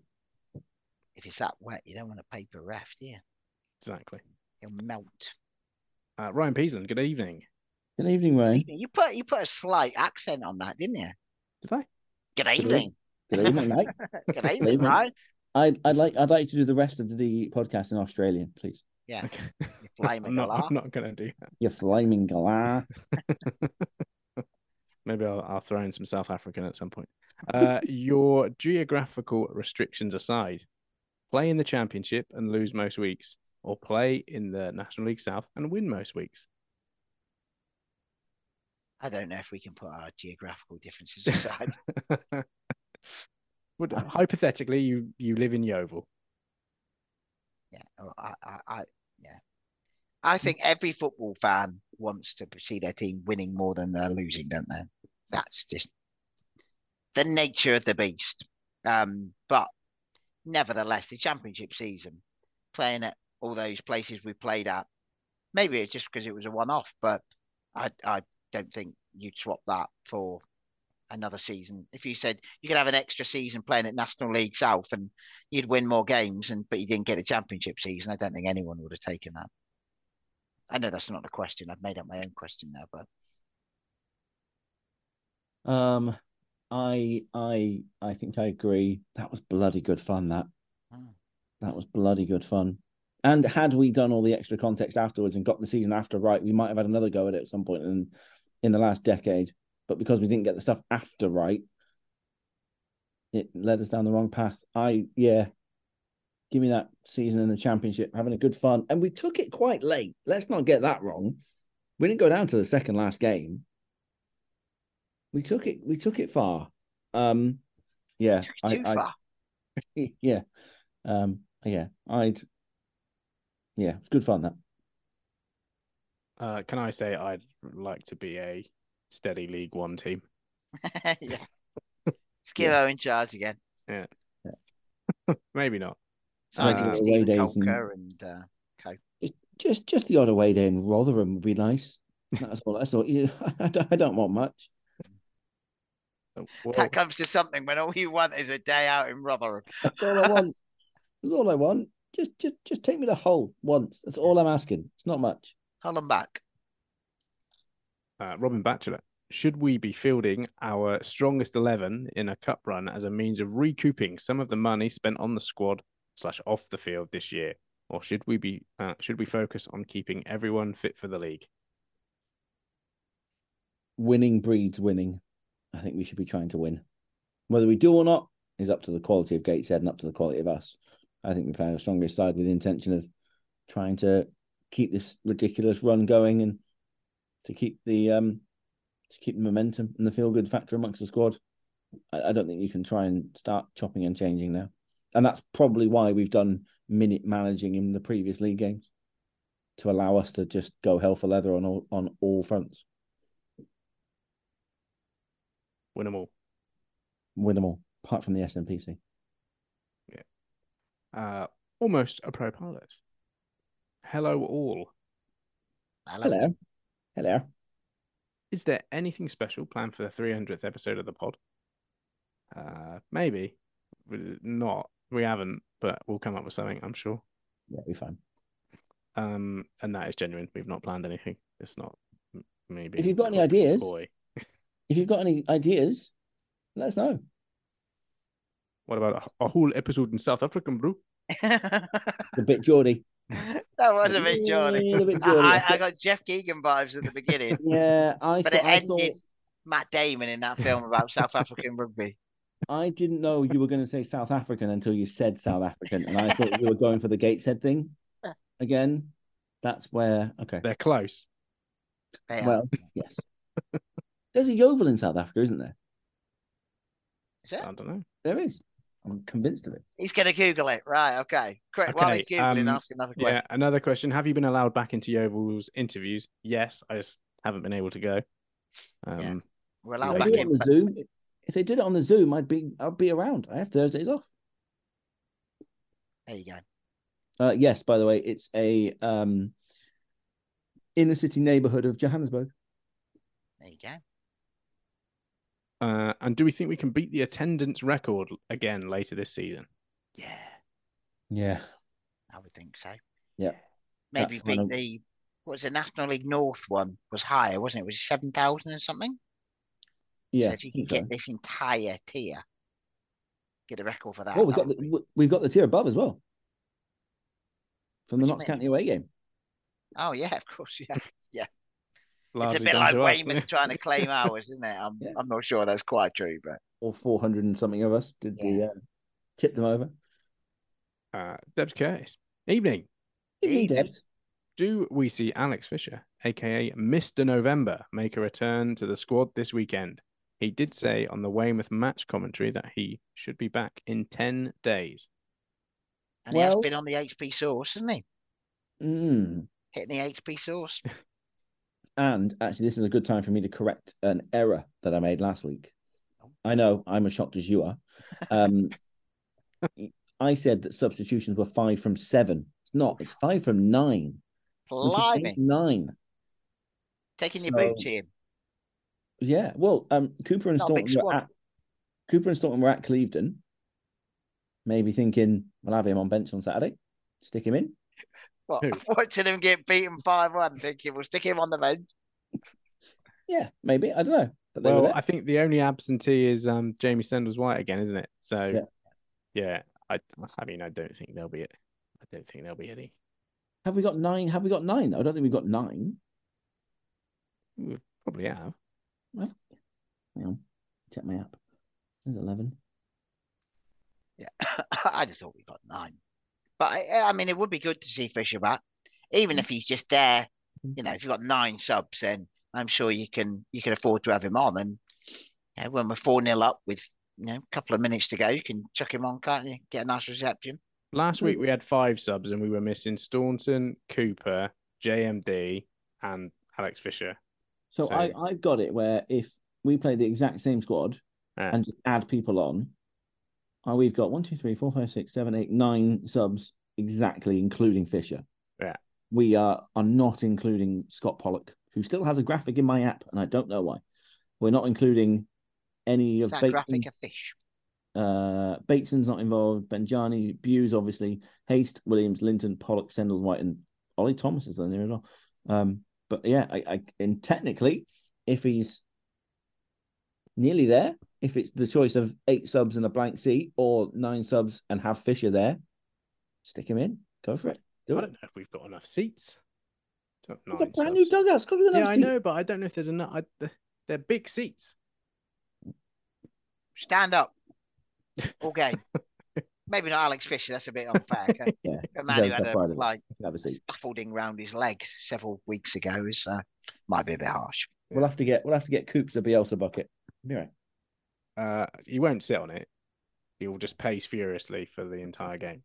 If it's that wet, you don't want a paper ref, do you? Exactly. It'll melt. Ryan Peasland, good evening. Good evening, Ryan. You put a slight accent on that, didn't you? Did I? Good evening, mate. Good evening, Ryan. I'd like to do the rest of the podcast in Australian, please. Yeah. Okay. You're flaming galah. I'm not going to do that. You're flaming galah. Maybe I'll throw in some South African at some point. Your geographical restrictions aside, play in the Championship and lose most weeks, or play in the National League South and win most weeks. I don't know if we can put our geographical differences aside. Would hypothetically you live in Yeovil? Yeah, I think every football fan wants to see their team winning more than they're losing, don't they? That's just the nature of the beast. But nevertheless, the championship season, playing at all those places we played at, maybe it's just because it was a one-off, but I don't think you'd swap that for another season. If you said you could have an extra season playing at National League South and you'd win more games, but you didn't get a championship season, I don't think anyone would have taken that. I know that's not the question. I've made up my own question there, but I think I agree. That was bloody good fun. That was bloody good fun. And had we done all the extra context afterwards and got the season after right, we might have had another go at it at some point in the last decade. But because we didn't get the stuff after right, it led us down the wrong path. Give me that season in the championship, having a good fun. And we took it quite late. Let's not get that wrong. We didn't go down to the second last game. We took it far. It's good fun, that. Can I say I'd like to be a steady League One team? Yeah. Skivo in charge again. Yeah. Maybe not. Just the odd away day in Rotherham would be nice. That's all. That's all. I don't want much. Well, that comes to something when all you want is a day out in Rotherham. That's all I want. That's all I want. Just take me to Hull once. That's all I'm asking. It's not much. Hull and back. Robin Batchelor, should we be fielding our strongest 11 in a cup run as a means of recouping some of the money spent on the squad / off the field this year, or should we focus on keeping everyone fit for the league? Winning breeds winning. I think we should be trying to win. Whether we do or not is up to the quality of Gateshead and up to the quality of us. I think we're playing the strongest side with the intention of trying to keep this ridiculous run going and to keep the momentum and the feel good factor amongst the squad. I don't think you can try and start chopping and changing now. And that's probably why we've done minute managing in the previous league games, to allow us to just go hell for leather on all fronts. Win them all. Win them all, apart from the SNPC. Yeah. Almost a pro pilot. Hello, all. Hello. Hello. Is there anything special planned for the 300th episode of the pod? Maybe. Not. We haven't, but we'll come up with something, I'm sure. Yeah, it'll be fine. And that is genuine. We've not planned anything. It's not maybe. If you've got any ideas, if you've got any ideas, let us know. What about a whole episode in South African, bro? A bit Geordie. That was a bit Geordie. I got Jeff Keegan vibes at the beginning. Yeah, I thought Matt Damon in that film about South African rugby. I didn't know you were going to say South African until you said South African, and I thought you were going for the Gateshead thing again. That's where, okay. They're close. Well, yes. There's a Yeovil in South Africa, isn't there? Is there? I don't know. There is. I'm convinced of it. He's going to Google it. Right, okay. Correct. Okay. While he's Googling, ask another question. Yeah, another question. Have you been allowed back into Yeovil's interviews? Yes, I just haven't been able to go. Yeah. We're allowed back in. If they did it on the Zoom, I'd be around. I have Thursdays off. There you go. Yes, by the way, it's a inner city neighbourhood of Johannesburg. There you go. And do we think we can beat the attendance record again later this season? Yeah. Yeah. I would think so. Yeah. Maybe the National League North one was higher, wasn't it? Was it 7,000 or something? Yeah, so if you can get this entire tier, get a record for that. Well, we've got the tier above as well. From the Notts County away game. Oh, yeah, of course, yeah. It's a bit like Weymouth trying to claim ours, isn't it? I'm not sure that's quite true, but... All 400 and something of us tipped them over. Debs Curtis. Evening. Evening, Debs. Do we see Alex Fisher, a.k.a. Mr. November, make a return to the squad this weekend? He did say on the Weymouth match commentary that he should be back in 10 days. And he has been on the HP sauce, hasn't he? Hitting the HP sauce. And actually, this is a good time for me to correct an error that I made last week. I know, I'm as shocked as you are. I said that substitutions were 5 from 7. It's not. It's 5 from 9. Blimey. 9. Taking your boots in. Yeah. Well, Cooper and Staunton were at Clevedon. Maybe thinking, we'll have him on bench on Saturday. Stick him in. What? Watching him get beaten 5-1, thinking we'll stick him on the bench. Yeah, maybe. I don't know. But well, I think the only absentee is Jamie Sendles-White again, isn't it? So, yeah. I mean, I don't think there'll be any. Have we got 9? Have we got 9? Though? I don't think we've got 9. We probably have. Hang on. Check my app. There's 11. Yeah, I just thought we got 9. But, I mean, it would be good to see Fisher back. Even if he's just there, you know, if you've got 9 subs, then I'm sure you can afford to have him on. And when we're 4-0 up with, you know, a couple of minutes to go, you can chuck him on, can't you? Get a nice reception. Last week we had 5 subs and we were missing Staunton, Cooper, JMD and Alex Fisher. So I've got it where if we play the exact same squad and just add people on, we've got 1, 2, 3, 4, 5, 6, 7, 8, 9 subs exactly, including Fisher. Yeah. We are not including Scott Pollock, who still has a graphic in my app, and I don't know why. We're not including any of that graphic of Fish. Bateson's not involved, Benjani, Buse, obviously, Haste, Williams, Linton, Pollock, Sendles-White, and Ollie Thomas is there at all. But yeah, and technically, if he's nearly there, if it's the choice of 8 subs and a blank seat or 9 subs and have Fisher there, stick him in, go for it. I don't know if we've got enough seats. We've got brand new dugouts. Yeah, I know, but I don't know if there's enough. They're big seats. Stand up. All game. Maybe not Alex Fisher. That's a bit unfair. Yeah, a man who had a scaffolding round his leg several weeks ago is might be a bit harsh. We'll have to get Coops a Bielsa bucket. Be right. He won't sit on it. He will just pace furiously for the entire game.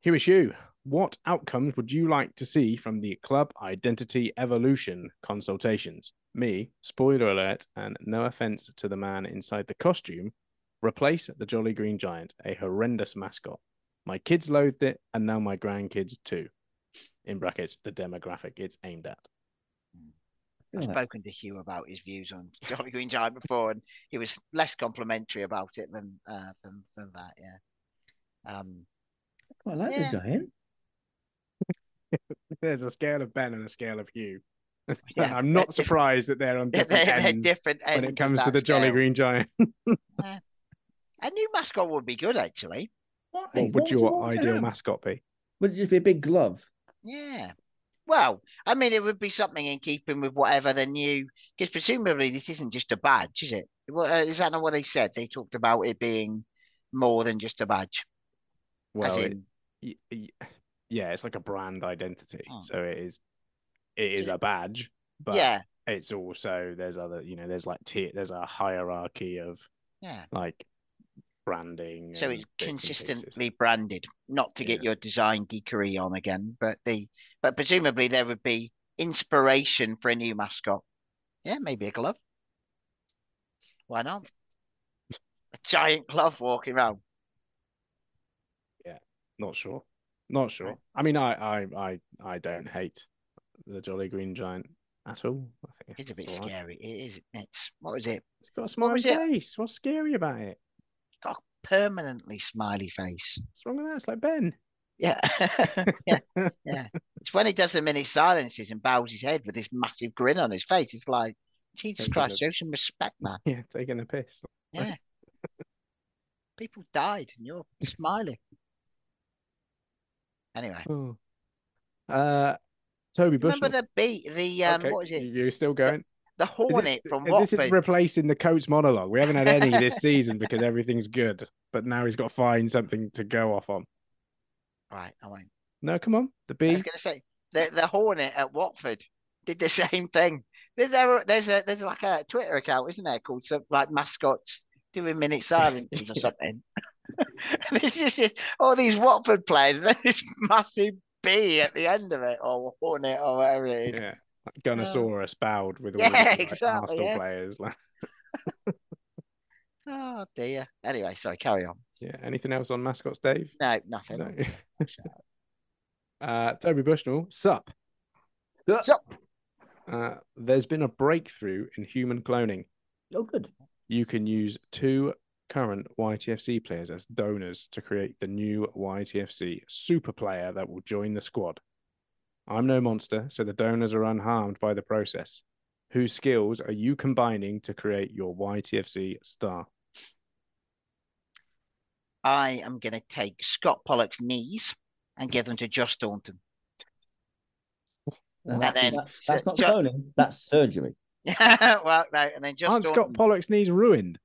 Here is you. What outcomes would you like to see from the club identity evolution consultations? Me, spoiler alert, and no offence to the man inside the costume, replace the Jolly Green Giant, a horrendous mascot. My kids loathed it, and now my grandkids too. In brackets, the demographic it's aimed at. I've spoken to Hugh about his views on Jolly Green Giant before, and he was less complimentary about it than that, yeah. I quite like the giant. There's a scale of Ben and a scale of Hugh. Yeah, I'm not surprised that they're on different ends when it comes to the Jolly Green Giant. A new mascot would be good, actually. What would your ideal mascot be? Would it just be a big glove? Yeah. Well, I mean, it would be something in keeping with whatever the new... Because presumably this isn't just a badge, is it? Is that not what they said? They talked about it being more than just a badge. Well, yeah, it's like a brand identity. Oh. So it is a badge, but it's also there's other, you know, there's a hierarchy of like branding. So it's consistently branded, not to get your design geekery on again, but presumably there would be inspiration for a new mascot. Yeah, maybe a glove. Why not? A giant glove walking around. Yeah, not sure. I mean, I don't hate the Jolly Green Giant at all. I think it's a bit scary. Right. It is. What is it? It's got a smiley face. What's scary about it? It's got a permanently smiley face. What's wrong with that? It's like Ben. Yeah. yeah. It's when he does the mini silences and bows his head with this massive grin on his face. It's like, Jesus Christ, show some respect, man. Yeah, taking a piss. Yeah. People died and you're smiling. Anyway. Ooh. Toby Bush. Remember okay. What is it? You're still going. The Hornet from Watford. This is replacing the Coates monologue. We haven't had any this season because everything's good. But now he's got to find something to go off on. Right, I won't. No, come on. The bee. I was going to say, the Hornet at Watford. did the same thing. There's like a Twitter account, isn't there, called something like Mascots Doing Minute Silences or something. There's just all these Watford players, and then this massive B at the end of it, or Hornet, or whatever it is. Yeah, like Gunnosaurus bowed with all the Arsenal players. Oh dear. Anyway, sorry, carry on. Yeah. Anything else on Mascots, Dave? No, nothing. No. Toby Bushnell, sup. Sup. There's been a breakthrough in human cloning. Oh, good. You can use two current YTFC players as donors to create the new YTFC super player that will join the squad. I'm no monster, so the donors are unharmed by the process. Whose skills are you combining to create your YTFC star? I am going to take Scott Pollock's knees and give them to Josh Staunton. No, that's not cloning, that's surgery. Well, no, and then Josh Staunton. Scott Pollock's knees ruined?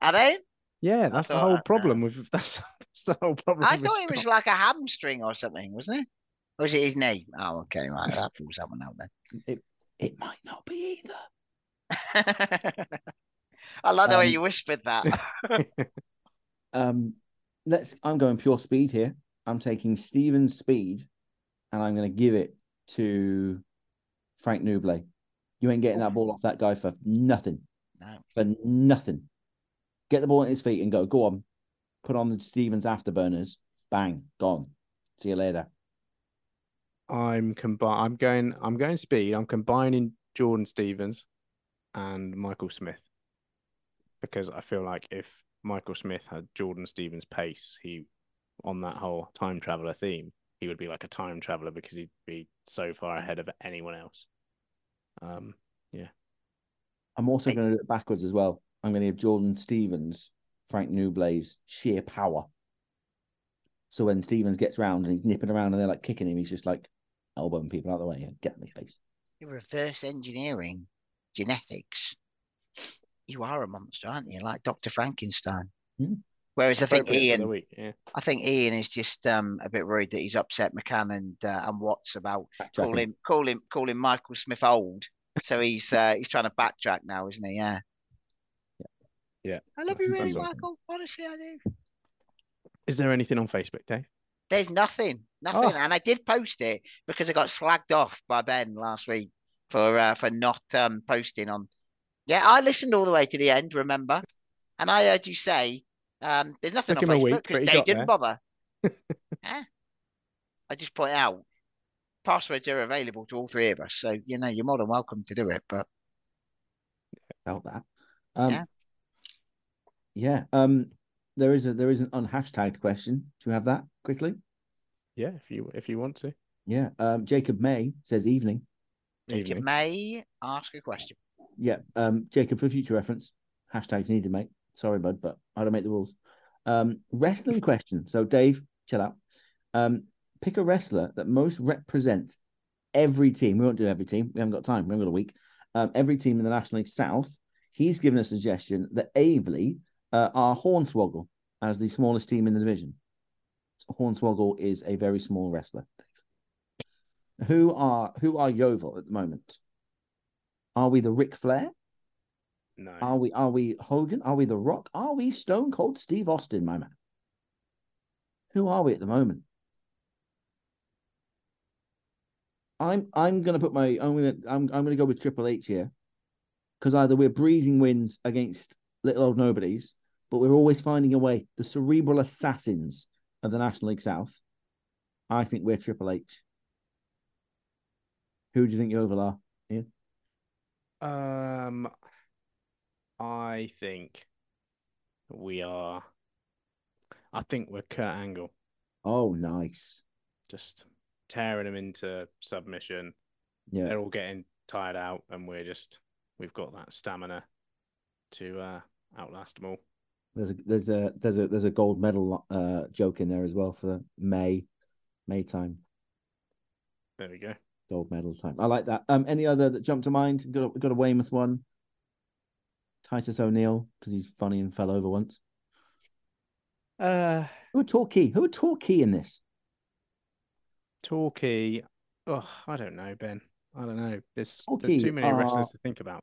Are they? Yeah, that's the whole problem. That's the whole problem. I thought it was like a hamstring or something, wasn't it? Or was it his knee? Oh, okay, right. That rules that one out then. It might not be either. I love the way you whispered that. I'm going pure speed here. I'm taking Stephen's speed, and I'm going to give it to Frank Nublé. You ain't getting that ball off that guy for nothing. No. For nothing. Get the ball at his feet and go on. Put on the Stevens afterburners. Bang. Gone. See you later. I'm going speed. I'm combining Jordan Stevens and Michael Smith, because I feel like if Michael Smith had Jordan Stevens' pace, he, on that whole time traveler theme, he would be like a time traveler because he'd be so far ahead of anyone else. Yeah. I'm also going to do it backwards as well. I'm going to give Jordan Stevens Frank Nublé's sheer power. So when Stevens gets round and he's nipping around and they're like kicking him, he's just like elbowing people out of the way and get in the face. You're reverse engineering genetics. You are a monster, aren't you? Like Dr. Frankenstein. Mm-hmm. Whereas I think Ian is just a bit worried that he's upset McCann and Watts about calling Michael Smith old. So he's trying to backtrack now, isn't he? Yeah. Yeah. I love you really, Michael. Honestly, I do. Is there anything on Facebook, Dave? There's nothing, and I did post it because I got slagged off by Ben last week for not posting on. Yeah, I listened all the way to the end, remember? And I heard you say there's nothing on Facebook because Dave didn't bother. Yeah. I just point out passwords are available to all three of us, so you're more than welcome to do it. But about that, There is an unhashtagged question. Do you have that quickly? Yeah, if you want to. Yeah. Jacob May says evening. Jacob May, ask a question. Yeah. Jacob, for future reference, hashtags needed, mate. Sorry, bud, but I don't make the rules. Wrestling question. So Dave, chill out. Pick a wrestler that most represents every team. We won't do every team. We haven't got time. We haven't got a week. Every team in the National League South. He's given a suggestion that Avely are Hornswoggle as the smallest team in the division. So Hornswoggle is a very small wrestler. Who are Yeovil at the moment? Are we the Ric Flair? No. Are we Hogan? Are we the Rock? Are we Stone Cold Steve Austin, my man? Who are we at the moment? I'm gonna go with Triple H here, because either we're breezing wins against little old nobodies, but we're always finding a way. The cerebral assassins of the National League South. I think we're Triple H. Who do you think Yeovil are, Ian? I think we are. I think we're Kurt Angle. Oh, nice! Just tearing them into submission. Yeah, they're all getting tired out, and we've got that stamina to outlast them all. There's a gold medal joke in there as well for May time. There we go. Gold medal time. I like that. Any other that jumped to mind? Got a Weymouth one. Titus O'Neill, because he's funny and fell over once. Who are Torquay? Who are Torquay in this? Torquay. Oh, I don't know, Ben. I don't know. There's too many wrestlers to think about.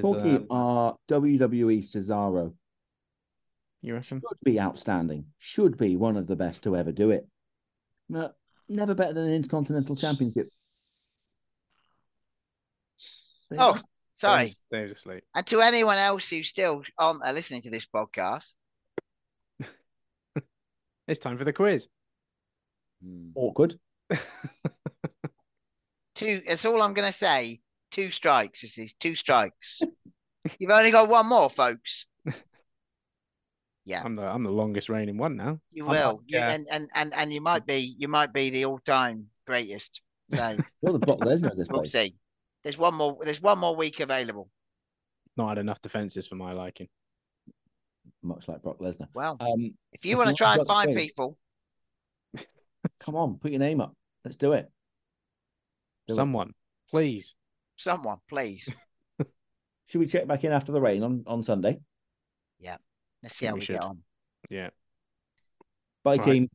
Torquay are WWE Cesaro. You reckon? Should be outstanding. Should be one of the best to ever do it. Never better than an Intercontinental Championship. Oh, sorry. Stay asleep. And to anyone else who still aren't listening to this podcast, it's time for the quiz. Awkward. That's all I'm going to say. 2 strikes. This is 2 strikes. You've only got 1 more, folks. Yeah, I'm the longest reigning one now. You will, yeah, and you might be the all time greatest. So well, the Brock Lesnar at this point. See, there's one more week available. Not had enough defences for my liking. Much like Brock Lesnar. Well, if you want to try and find people, come on, put your name up. Let's do it. Someone, please. Should we check back in after the rain on Sunday? Yeah. Let's see how we get on. Yeah. Bye, team. Right.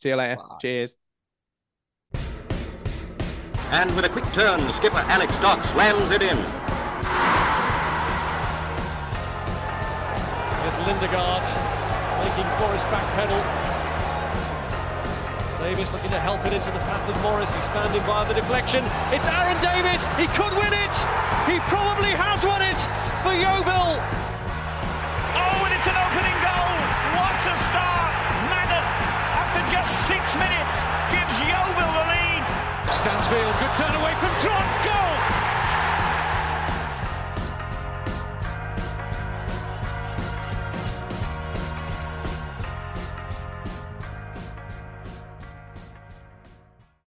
See you later. Bye. Cheers. And with a quick turn, skipper Alex Dodd slams it in. There's Lindegaard making Forrest backpedal. Davis looking to help it into the path of Morris. He's found him via the deflection. It's Aaron Davis. He could win it. He probably has won it for Yeovil. An opening goal, what a start! Matt, after just 6 minutes, gives Yeovil the lead. Stansfield, good turn away from Trott.